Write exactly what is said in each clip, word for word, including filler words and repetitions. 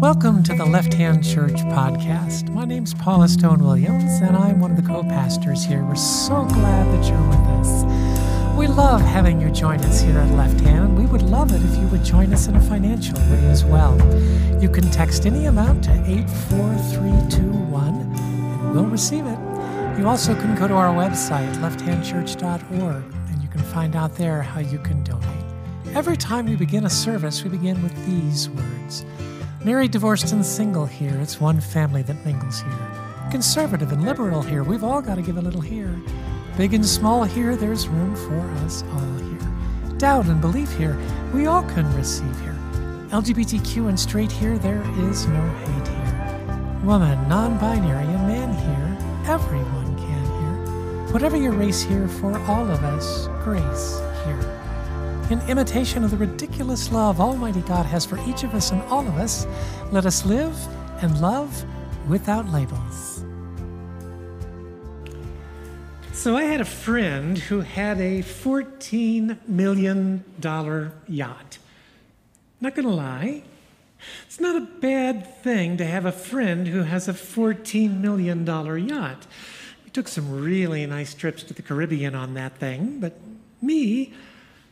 Welcome to the Left Hand Church podcast. My name's Paula Stone-Williams, and I'm one of the co-pastors here. We're so glad that you're with us. We love having you join us here at Left Hand. We would love it if you would join us in a financial way as well. You can text any amount to eight four three two one, and we'll receive it. You also can go to our website, left hand church dot org, and you can find out there how you can donate. Every time we begin a service, we begin with these words. Married, divorced, and single here. It's one family that mingles here. Conservative and liberal here. We've all got to give a little here. Big and small here. There's room for us all here. Doubt and belief here. We all can receive here. L G B T Q and straight here. There is no hate here. Woman, non-binary, and man here. Everyone can here. Whatever your race here, for all of us, grace here. In imitation of the ridiculous love Almighty God has for each of us and all of us, let us live and love without labels. So I had a friend who had a fourteen million dollars yacht. Not gonna lie, it's not a bad thing to have a friend who has a fourteen million dollars yacht. We took some really nice trips to the Caribbean on that thing, but me,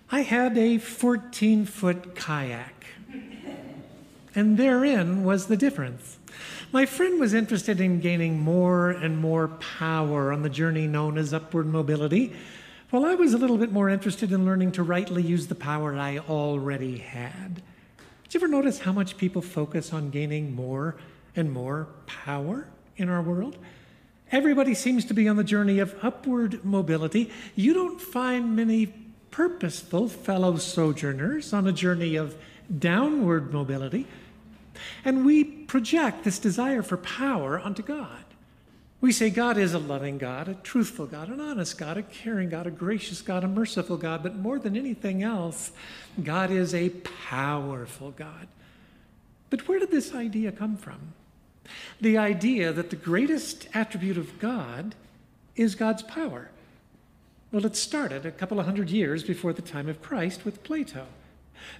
I had a fourteen-foot kayak, and therein was the difference. My friend was interested in gaining more and more power on the journey known as upward mobility, while I was a little bit more interested in learning to rightly use the power I already had. Did you ever notice how much people focus on gaining more and more power in our world? Everybody seems to be on the journey of upward mobility. You don't find many purposeful fellow sojourners on a journey of downward mobility, and we project this desire for power onto God. We say God is a loving God, a truthful God, an honest God, a caring God, a gracious God, a merciful God, but more than anything else, God is a powerful God. But where did this idea come from? The idea that the greatest attribute of God is God's power. Well, it started a couple of hundred years before the time of Christ with Plato.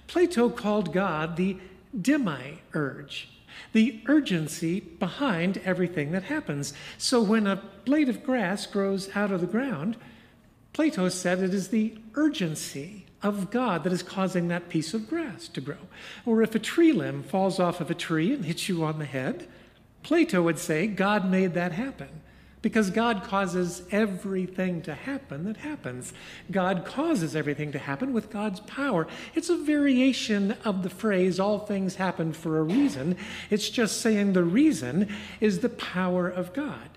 Plato called God the demiurge, the urgency behind everything that happens. So when a blade of grass grows out of the ground, Plato said it is the urgency of God that is causing that piece of grass to grow. Or if a tree limb falls off of a tree and hits you on the head, Plato would say God made that happen. Because God causes everything to happen that happens. God causes everything to happen with God's power. It's a variation of the phrase, all things happen for a reason. It's just saying the reason is the power of God.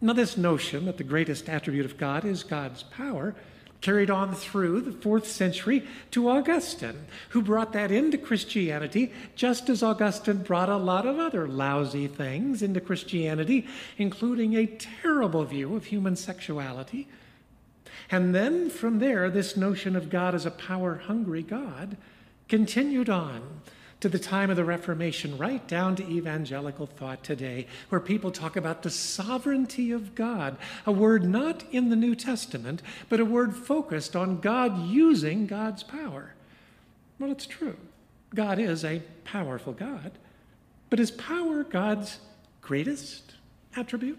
Now, this notion that the greatest attribute of God is God's power carried on through the fourth century to Augustine, who brought that into Christianity, just as Augustine brought a lot of other lousy things into Christianity, including a terrible view of human sexuality. And then from there, this notion of God as a power-hungry God continued on to the time of the Reformation, right down to evangelical thought today, where people talk about the sovereignty of God, a word not in the New Testament, but a word focused on God using God's power. Well, it's true. God is a powerful God, but is power God's greatest attribute?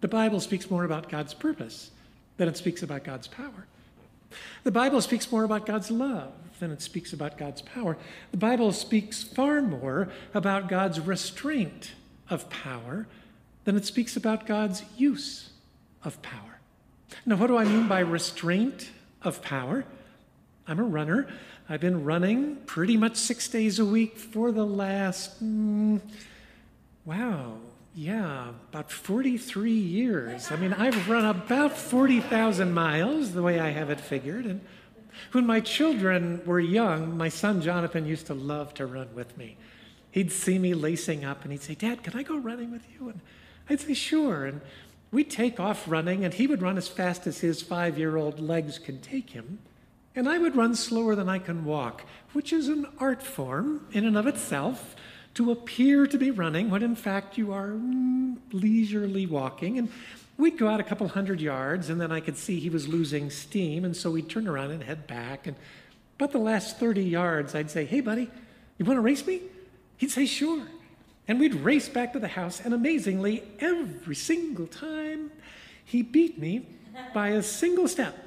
The Bible speaks more about God's purpose than it speaks about God's power. The Bible speaks more about God's love than it speaks about God's power. The Bible speaks far more about God's restraint of power than it speaks about God's use of power. Now, what do I mean by restraint of power? I'm a runner. I've been running pretty much six days a week for the last, mm, wow, yeah, about forty-three years. I mean, I've run about forty thousand miles, the way I have it figured. And when my children were young, my son Jonathan used to love to run with me. He'd see me lacing up and he'd say, "Dad, can I go running with you?" And I'd say, "Sure." And we'd take off running and he would run as fast as his five-year-old legs could take him. And I would run slower than I can walk, which is an art form in and of itself, to appear to be running when in fact you are mm, leisurely walking. And we'd go out a couple hundred yards, and then I could see he was losing steam, and so we'd turn around and head back, and About the last thirty yards, I'd say, hey, buddy, you want to race me? He'd say, sure. And we'd race back to the house, and amazingly, every single time, he beat me by a single step.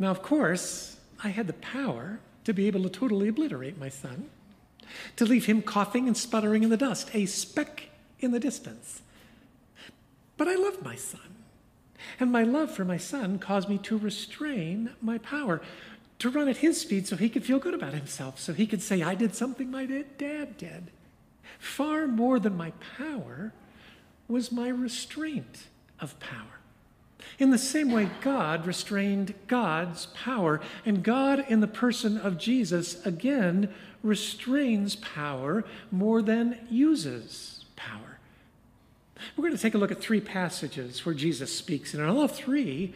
Now, of course, I had the power to be able to totally obliterate my son, to leave him coughing and sputtering in the dust, a speck in the distance. But I loved my son, and my love for my son caused me to restrain my power, to run at his speed so he could feel good about himself, so he could say, I did something my dad did. Far more than my power was my restraint of power. In the same way, God restrained God's power, and God in the person of Jesus, again, restrains power more than uses power. We're going to take a look at three passages where Jesus speaks, and in all three,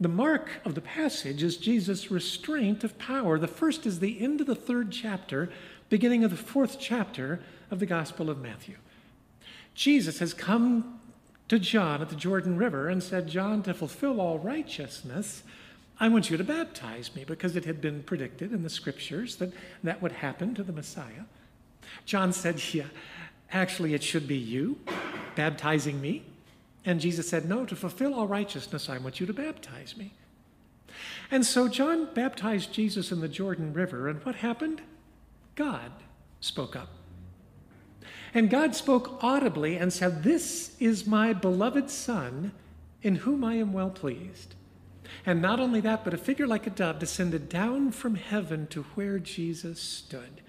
the mark of the passage is Jesus' restraint of power. The first is the end of the third chapter, beginning of the fourth chapter of the Gospel of Matthew. Jesus has come to John at the Jordan River and said, John, to fulfill all righteousness, I want you to baptize me, because it had been predicted in the scriptures that that would happen to the Messiah. John said, yeah, actually it should be you baptizing me. And Jesus said, no, to fulfill all righteousness, I want you to baptize me. And so John baptized Jesus in the Jordan River, and what happened? God spoke up. And God spoke audibly and said, this is my beloved Son, in whom I am well pleased. And not only that, but a figure like a dove descended down from heaven to where Jesus stood.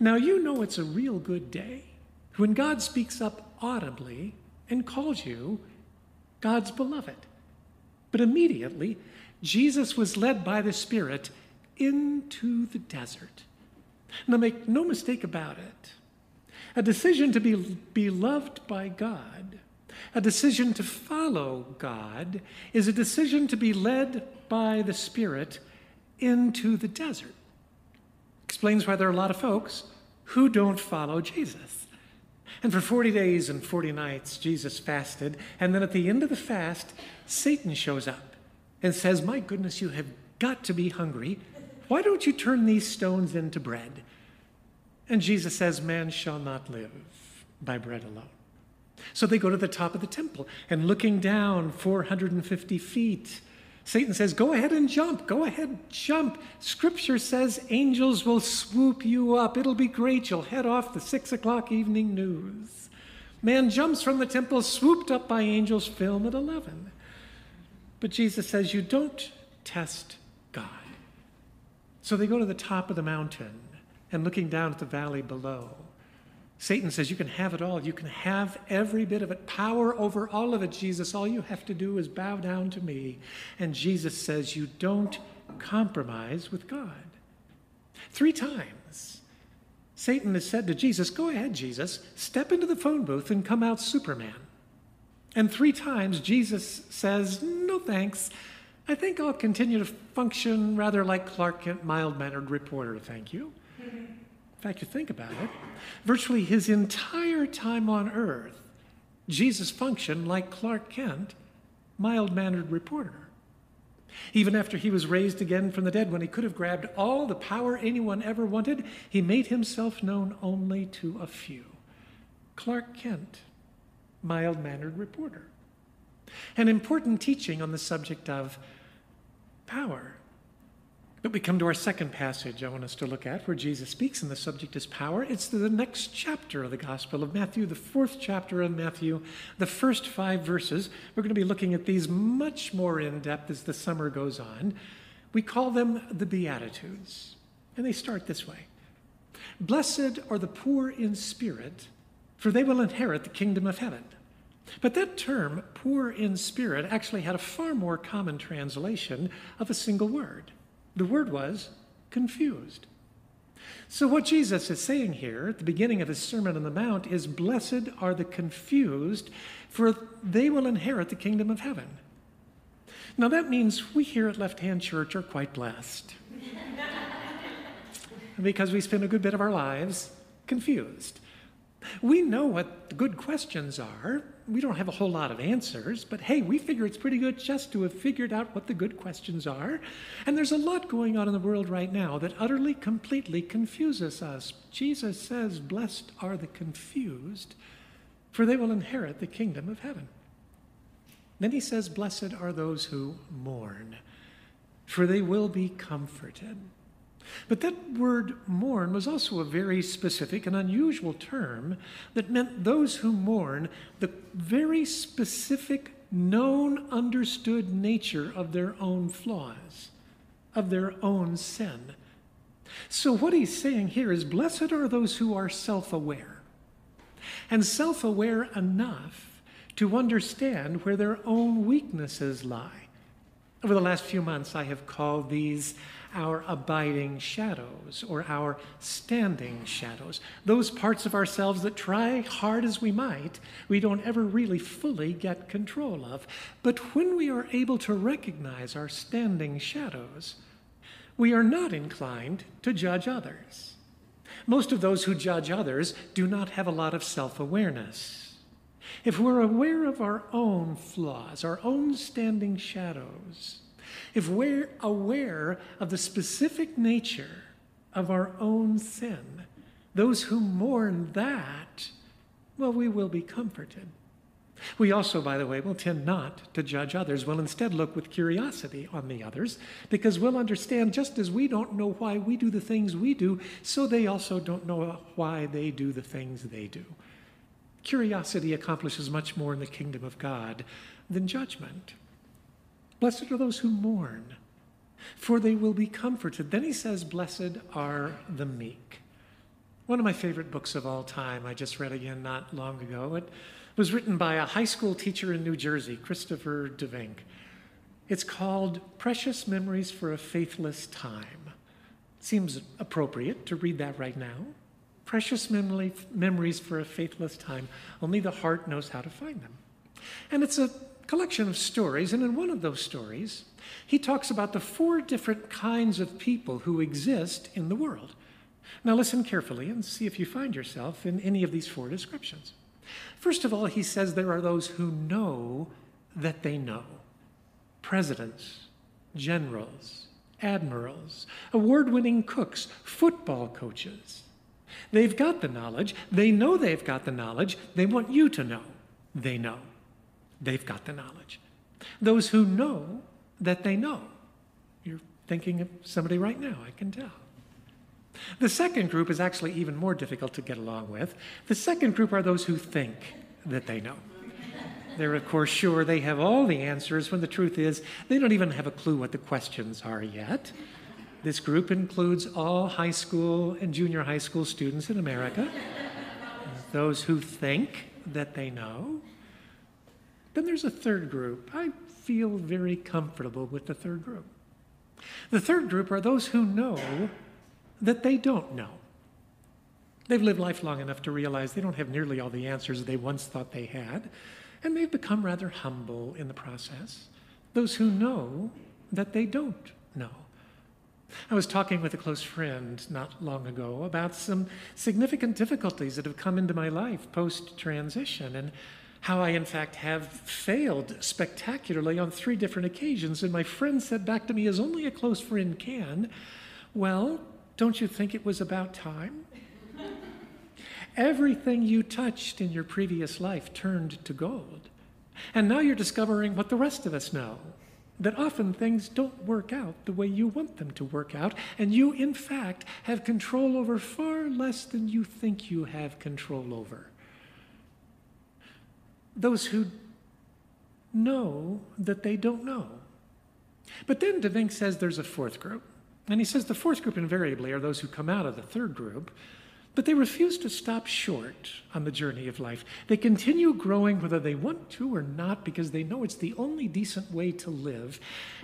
Now, you know it's a real good day when God speaks up audibly and calls you God's beloved. But immediately, Jesus was led by the Spirit into the desert. Now, make no mistake about it. A decision to be beloved by God, a decision to follow God, is a decision to be led by the Spirit into the desert. Explains why there are a lot of folks who don't follow Jesus. And for forty days and forty nights, Jesus fasted, and then at the end of the fast, Satan shows up and says, my goodness, you have got to be hungry. Why don't you turn these stones into bread? And Jesus says, man shall not live by bread alone. So they go to the top of the temple, and looking down four hundred fifty feet, Satan says, go ahead and jump, go ahead, jump. Scripture says angels will swoop you up. It'll be great. You'll head off the six o'clock evening news. Man jumps from the temple, swooped up by angels, film at eleven. But Jesus says, you don't test God. So they go to the top of the mountain, and looking down at the valley below, Satan says, you can have it all. You can have every bit of it, power over all of it, Jesus. All you have to do is bow down to me. And Jesus says, you don't compromise with God. Three times, Satan has said to Jesus, go ahead, Jesus, step into the phone booth and come out Superman. And three times, Jesus says, no thanks. I think I'll continue to function rather like Clark Kent, mild-mannered reporter, thank you. In fact, you think about it, virtually his entire time on earth, Jesus functioned like Clark Kent, mild-mannered reporter. Even after he was raised again from the dead, when he could have grabbed all the power anyone ever wanted, he made himself known only to a few. Clark Kent, mild-mannered reporter. An important teaching on the subject of power. But we come to our second passage I want us to look at, where Jesus speaks and the subject is power. It's the next chapter of the Gospel of Matthew, the fourth chapter of Matthew, the first five verses. We're going to be looking at these much more in depth as the summer goes on. We call them the Beatitudes, and they start this way. Blessed are the poor in spirit, for they will inherit the kingdom of heaven. But that term, poor in spirit, actually had a far more common translation of a single word. The word was confused. So what Jesus is saying here at the beginning of his Sermon on the Mount is, blessed are the confused, for they will inherit the kingdom of heaven. Now that means we here at Left Hand Church are quite blessed because we spend a good bit of our lives confused. We know what good questions are. We don't have a whole lot of answers, but hey, we figure it's pretty good just to have figured out what the good questions are. And there's a lot going on in the world right now that utterly, completely confuses us. Jesus says, "Blessed are the confused, for they will inherit the kingdom of heaven." Then he says, "Blessed are those who mourn, for they will be comforted." But that word mourn was also a very specific and unusual term that meant those who mourn the very specific, known, understood nature of their own flaws, of their own sin. So what he's saying here is, blessed are those who are self-aware, and self-aware enough to understand where their own weaknesses lie. Over the last few months, I have called these our abiding shadows or our standing shadows, those parts of ourselves that, try hard as we might, we don't ever really fully get control of. But when we are able to recognize our standing shadows, we are not inclined to judge others. Most of those who judge others do not have a lot of self-awareness. If we're aware of our own flaws, our own standing shadows, if we're aware of the specific nature of our own sin, those who mourn that, well, we will be comforted. We also, by the way, will tend not to judge others. We'll instead look with curiosity on the others, because we'll understand, just as we don't know why we do the things we do, so they also don't know why they do the things they do. Curiosity accomplishes much more in the kingdom of God than judgment. Blessed are those who mourn, for they will be comforted. Then he says, blessed are the meek. One of my favorite books of all time, I just read again not long ago. It was written by a high school teacher in New Jersey, Christopher DeVink. It's called Precious Memories for a Faithless Time. It seems appropriate to read that right now. Precious memory, memories for a faithless time. Only the heart knows how to find them. And it's a collection of stories, and in one of those stories, he talks about the four different kinds of people who exist in the world. Now listen carefully and see if you find yourself in any of these four descriptions. First of all, he says there are those who know that they know. Presidents, generals, admirals, award-winning cooks, football coaches. They've got the knowledge. They know they've got the knowledge. They want you to know they know. They've got the knowledge. Those who know that they know. You're thinking of somebody right now, I can tell. The second group is actually even more difficult to get along with. The second group are those who think that they know. They're, of course, sure they have all the answers, when the truth is they don't even have a clue what the questions are yet. This group includes all high school and junior high school students in America, those who think that they know. Then there's a third group. I feel very comfortable with the third group. The third group are those who know that they don't know. They've lived life long enough to realize they don't have nearly all the answers they once thought they had, and they've become rather humble in the process. Those who know that they don't know. I was talking with a close friend not long ago about some significant difficulties that have come into my life post-transition, and how I, in fact, have failed spectacularly on three different occasions. And my friend said back to me, as only a close friend can, "Well, don't you think it was about time? Everything you touched in your previous life turned to gold. And now you're discovering what the rest of us know, that often things don't work out the way you want them to work out, and you, in fact, have control over far less than you think you have control over." Those who know that they don't know. But then DeVink says there's a fourth group, and he says the fourth group invariably are those who come out of the third group, but they refuse to stop short on the journey of life. They continue growing whether they want to or not, because they know it's the only decent way to live.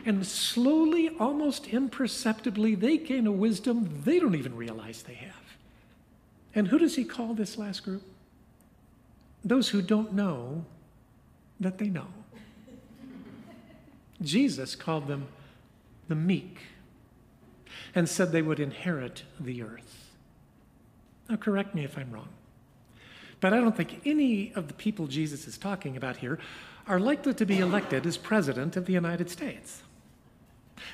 And slowly, almost imperceptibly, they gain a wisdom they don't even realize they have. And who does he call this last group? Those who don't know that they know. Jesus called them the meek and said they would inherit the earth. Now, correct me if I'm wrong, but I don't think any of the people Jesus is talking about here are likely to be elected as president of the United States.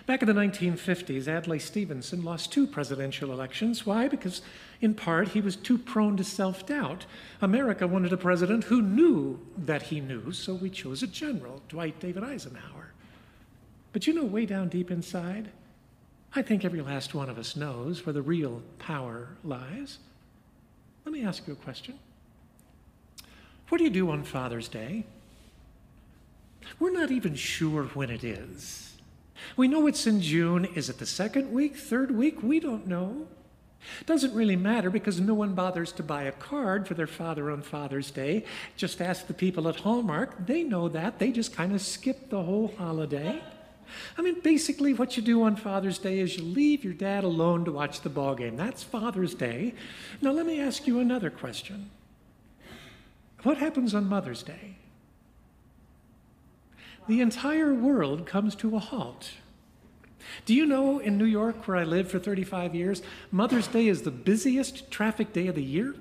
Back in the nineteen fifties, Adlai Stevenson lost two presidential elections. Why? Because, in part, he was too prone to self-doubt. America wanted a president who knew that he knew, so we chose a general, Dwight David Eisenhower. But you know, way down deep inside, I think every last one of us knows where the real power lies. Let me ask you a question. What do you do on Father's Day? We're not even sure when it is. We know it's in June. Is it the second week, third week? We don't know. Doesn't really matter because no one bothers to buy a card for their father on Father's Day. Just ask the people at Hallmark. They know that. They just kind of skip the whole holiday. I mean, basically what you do on Father's Day is you leave your dad alone to watch the ball game. That's Father's Day. Now let me ask you another question. What happens on Mother's Day? The entire world comes to a halt. Do you know in New York, where I lived for thirty-five years, Mother's Day is the busiest traffic day of the year?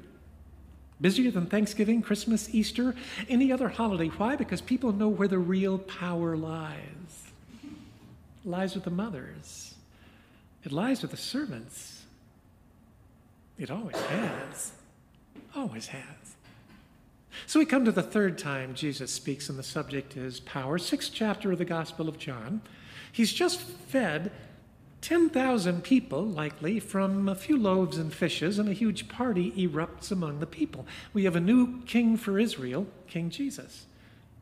Busier than Thanksgiving, Christmas, Easter, any other holiday. Why? Because people know where the real power lies. It lies with the mothers. It lies with the servants. It always has. Always has. So we come to the third time Jesus speaks, and the subject is power. Sixth chapter of the Gospel of John. He's just fed ten thousand people, likely, from a few loaves and fishes, and a huge party erupts among the people. We have a new king for Israel, King Jesus.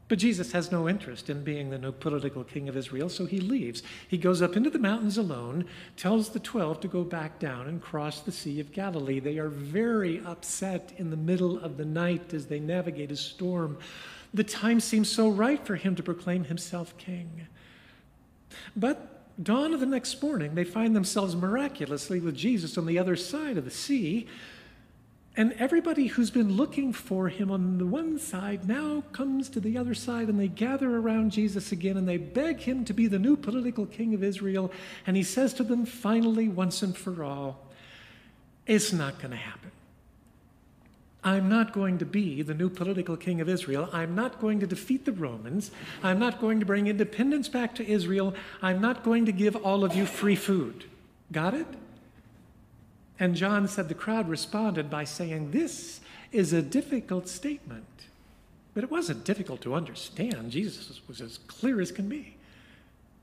But Jesus has no interest in being the new political king of Israel, so he leaves. He goes up into the mountains alone, tells the twelve to go back down and cross the Sea of Galilee. They are very upset in the middle of the night as they navigate a storm. The time seems so right for him to proclaim himself king. But dawn of the next morning, they find themselves miraculously with Jesus on the other side of the sea. And everybody who's been looking for him on the one side now comes to the other side, and they gather around Jesus again, and they beg him to be the new political king of Israel. And he says to them finally, once and for all, it's not going to happen. I'm not going to be the new political king of Israel. I'm not going to defeat the Romans. I'm not going to bring independence back to Israel. I'm not going to give all of you free food. Got it? And John said the crowd responded by saying, this is a difficult statement. But it wasn't difficult to understand. Jesus was as clear as can be.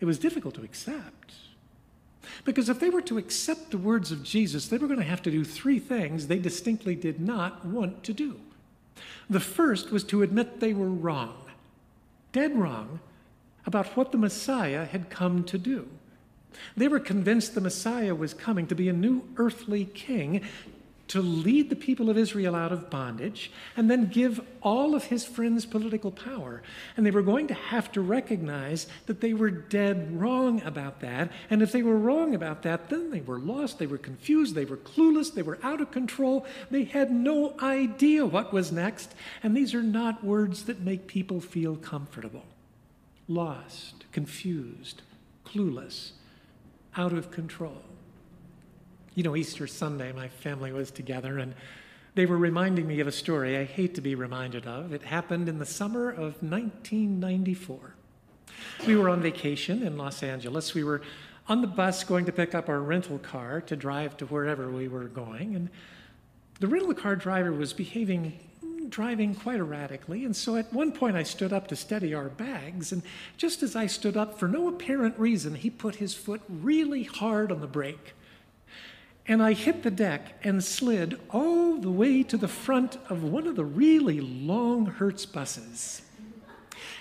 It was difficult to accept. Because if they were to accept the words of Jesus, they were going to have to do three things they distinctly did not want to do. The first was to admit they were wrong, dead wrong, about what the Messiah had come to do. They were convinced the Messiah was coming to be a new earthly king, to lead the people of Israel out of bondage, and then give all of his friends political power. And they were going to have to recognize that they were dead wrong about that. And if they were wrong about that, then they were lost, they were confused, they were clueless, they were out of control, they had no idea what was next. And these are not words that make people feel comfortable. Lost, confused, clueless, out of control. You know, Easter Sunday, my family was together, and they were reminding me of a story I hate to be reminded of. It happened in the summer of nineteen ninety-four. We were on vacation in Los Angeles. We were on the bus going to pick up our rental car to drive to wherever we were going, and the rental car driver was behaving driving quite erratically, and so at one point I stood up to steady our bags, and just as I stood up, for no apparent reason, he put his foot really hard on the brake, and I hit the deck and slid all the way to the front of one of the really long Hertz buses.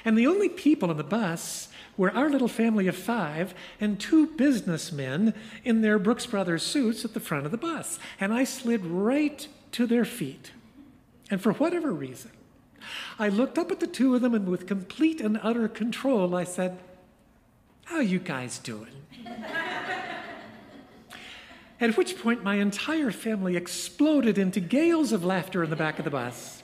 And the only people on the bus were our little family of five and two businessmen in their Brooks Brothers suits at the front of the bus, and I slid right to their feet. And for whatever reason, I looked up at the two of them, and with complete and utter control, I said, how you guys doing? At which point, my entire family exploded into gales of laughter in the back of the bus.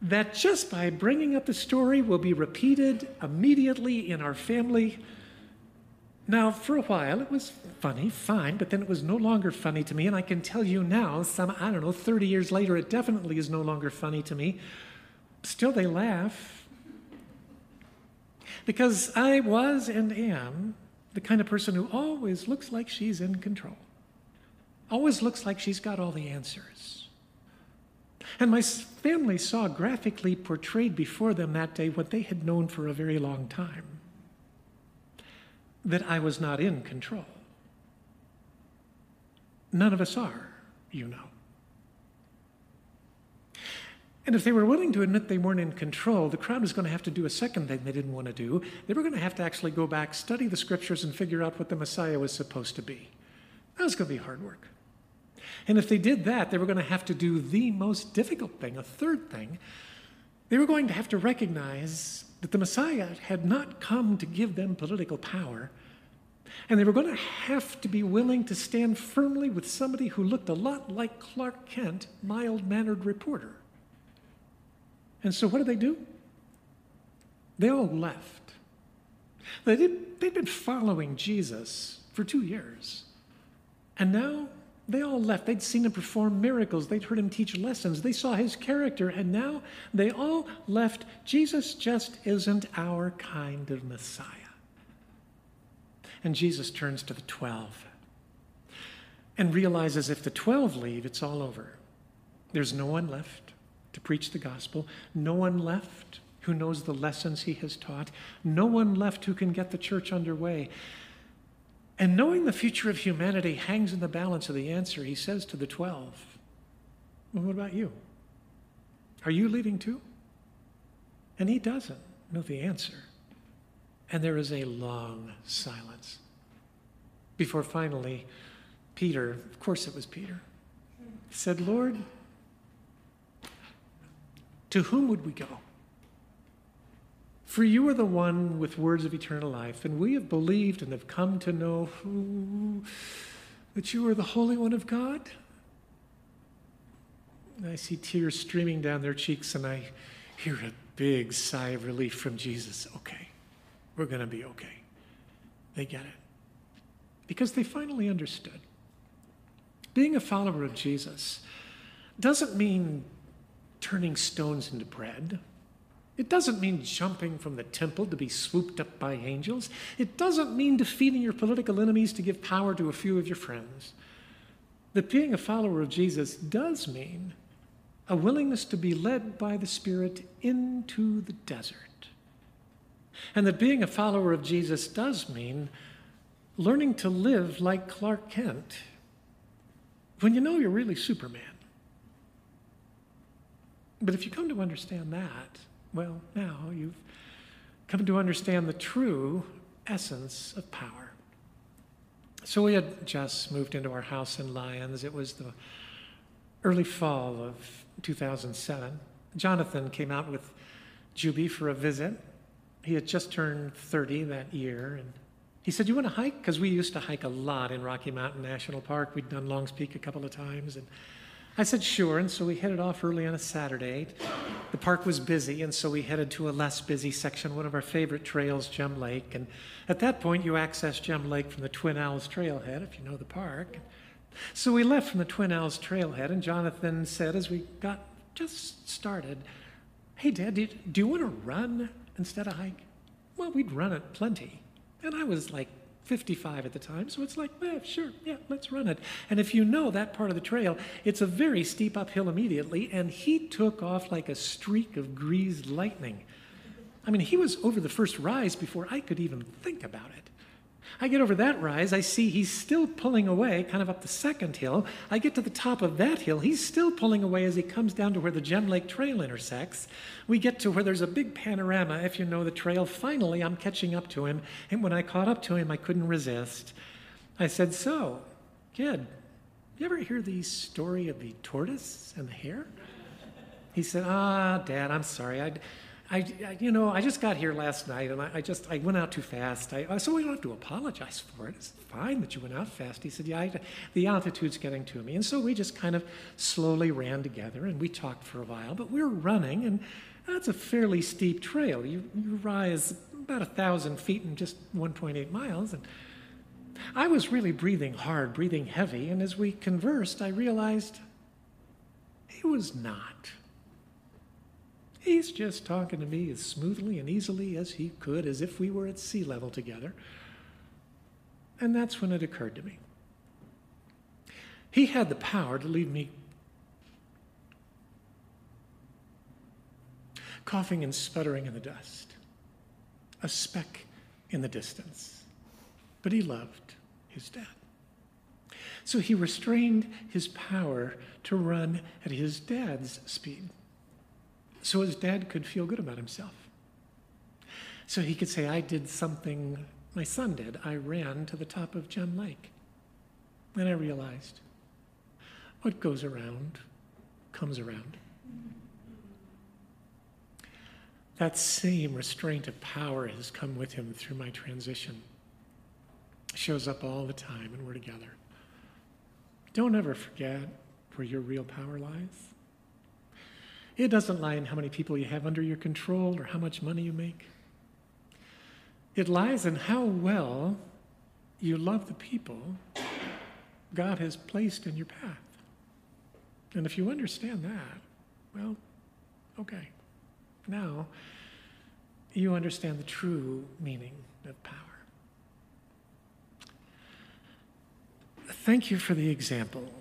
That just by bringing up the story will be repeated immediately in our family Now, for a while, it was funny, fine, but then it was no longer funny to me, and I can tell you now, some, I don't know, thirty years later, it definitely is no longer funny to me. Still, they laugh. Because I was and am the kind of person who always looks like she's in control. Always looks like she's got all the answers. And my family saw graphically portrayed before them that day what they had known for a very long time. That I was not in control. None of us are, you know. And if they were willing to admit they weren't in control, the crowd was going to have to do a second thing they didn't want to do. They were going to have to actually go back, study the scriptures, and figure out what the Messiah was supposed to be. That was going to be hard work. And if they did that, they were going to have to do the most difficult thing, a third thing. They were going to have to recognize that the Messiah had not come to give them political power, and they were going to have to be willing to stand firmly with somebody who looked a lot like Clark Kent, mild-mannered reporter. And so what did they do? They all left. They did, they'd been following Jesus for two years, and now they all left. They'd seen him perform miracles. They'd heard him teach lessons. They saw his character, and now they all left. Jesus just isn't our kind of Messiah. And Jesus turns to the twelve and realizes if the twelve leave, it's all over. There's no one left to preach the gospel, no one left who knows the lessons he has taught, no one left who can get the church underway. And knowing the future of humanity hangs in the balance of the answer, he says to the twelve, well, what about you? Are you leaving too? And he doesn't know the answer. And there is a long silence before finally Peter, of course it was Peter, said, Lord, to whom would we go? For you are the one with words of eternal life, and we have believed and have come to know who, that you are the Holy One of God. And I see tears streaming down their cheeks, and I hear a big sigh of relief from Jesus. Okay, we're going to be okay. They get it. Because they finally understood. Being a follower of Jesus doesn't mean turning stones into bread. It doesn't mean jumping from the temple to be swooped up by angels. It doesn't mean defeating your political enemies to give power to a few of your friends. But being a follower of Jesus does mean a willingness to be led by the Spirit into the desert. And that being a follower of Jesus does mean learning to live like Clark Kent when you know you're really Superman. But if you come to understand that, well, now you've come to understand the true essence of power. So we had just moved into our house in Lyons. It was the early fall of two thousand seven. Jonathan came out with Juby for a visit. He had just turned thirty that year. And he said, you want to hike? Because we used to hike a lot in Rocky Mountain National Park. We'd done Long's Peak a couple of times. And I said, sure, and so we headed off early on a Saturday. The park was busy, and so we headed to a less busy section, one of our favorite trails, Gem Lake. And at that point, you access Gem Lake from the Twin Owls Trailhead, if you know the park. So we left from the Twin Owls Trailhead, and Jonathan said, as we got just started, hey, Dad, do you, do you want to run instead of hike? Well, we'd run it plenty. And I was like, fifty-five at the time, so it's like, eh, sure, yeah, let's run it. And if you know that part of the trail, it's a very steep uphill immediately, and he took off like a streak of greased lightning. I mean, he was over the first rise before I could even think about it. I get over that rise, I see he's still pulling away, kind of up the second hill. I get to the top of that hill, he's still pulling away as he comes down to where the Gem Lake Trail intersects. We get to where there's a big panorama, if you know the trail. Finally, I'm catching up to him, and when I caught up to him, I couldn't resist. I said, so, kid, you ever hear the story of the tortoise and the hare? He said, ah, Dad, I'm sorry, I'd... I, you know, I just got here last night, and I, I just, I went out too fast. I, so we don't have to apologize for it. It's fine that you went out fast. He said, yeah, I, the altitude's getting to me. And so we just kind of slowly ran together, and we talked for a while. But we were running, and that's a fairly steep trail. You, you rise about one thousand feet in just one point eight miles. And I was really breathing hard, breathing heavy, and as we conversed, I realized he was not. He's just talking to me as smoothly and easily as he could, as if we were at sea level together. And that's when it occurred to me. He had the power to leave me coughing and sputtering in the dust, a speck in the distance. But he loved his dad. So he restrained his power to run at his dad's speed, so his dad could feel good about himself. So he could say, I did something my son did. I ran to the top of Gem Lake. And I realized, what goes around comes around. That same restraint of power has come with him through my transition. It shows up all the time when we're together. Don't ever forget where your real power lies. It doesn't lie in how many people you have under your control or how much money you make. It lies in how well you love the people God has placed in your path. And if you understand that, well, okay. Now you understand the true meaning of power. Thank you for the example,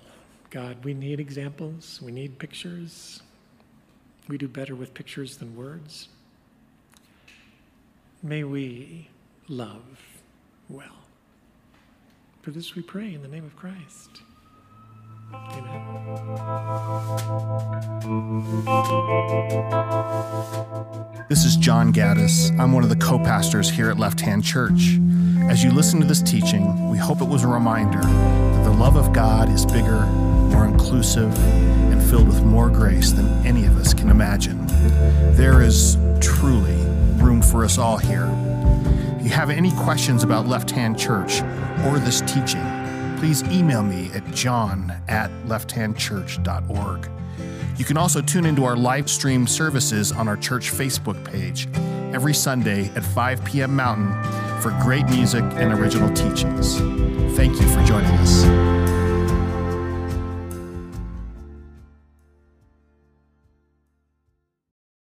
God. We need examples. We need pictures. We do better with pictures than words. May we love well. For this we pray in the name of Christ. Amen. This is John Gaddis. I'm one of the co-pastors here at Left Hand Church. As you listen to this teaching, we hope it was a reminder that the love of God is bigger, more inclusive, and filled with more grace than any of us can imagine. There is truly room for us all here. If you have any questions about Left Hand Church or this teaching, please email me at john at left hand church dot org. You can also tune into our live stream services on our church Facebook page every Sunday at five p.m. Mountain for great music and original teachings. Thank you for joining us.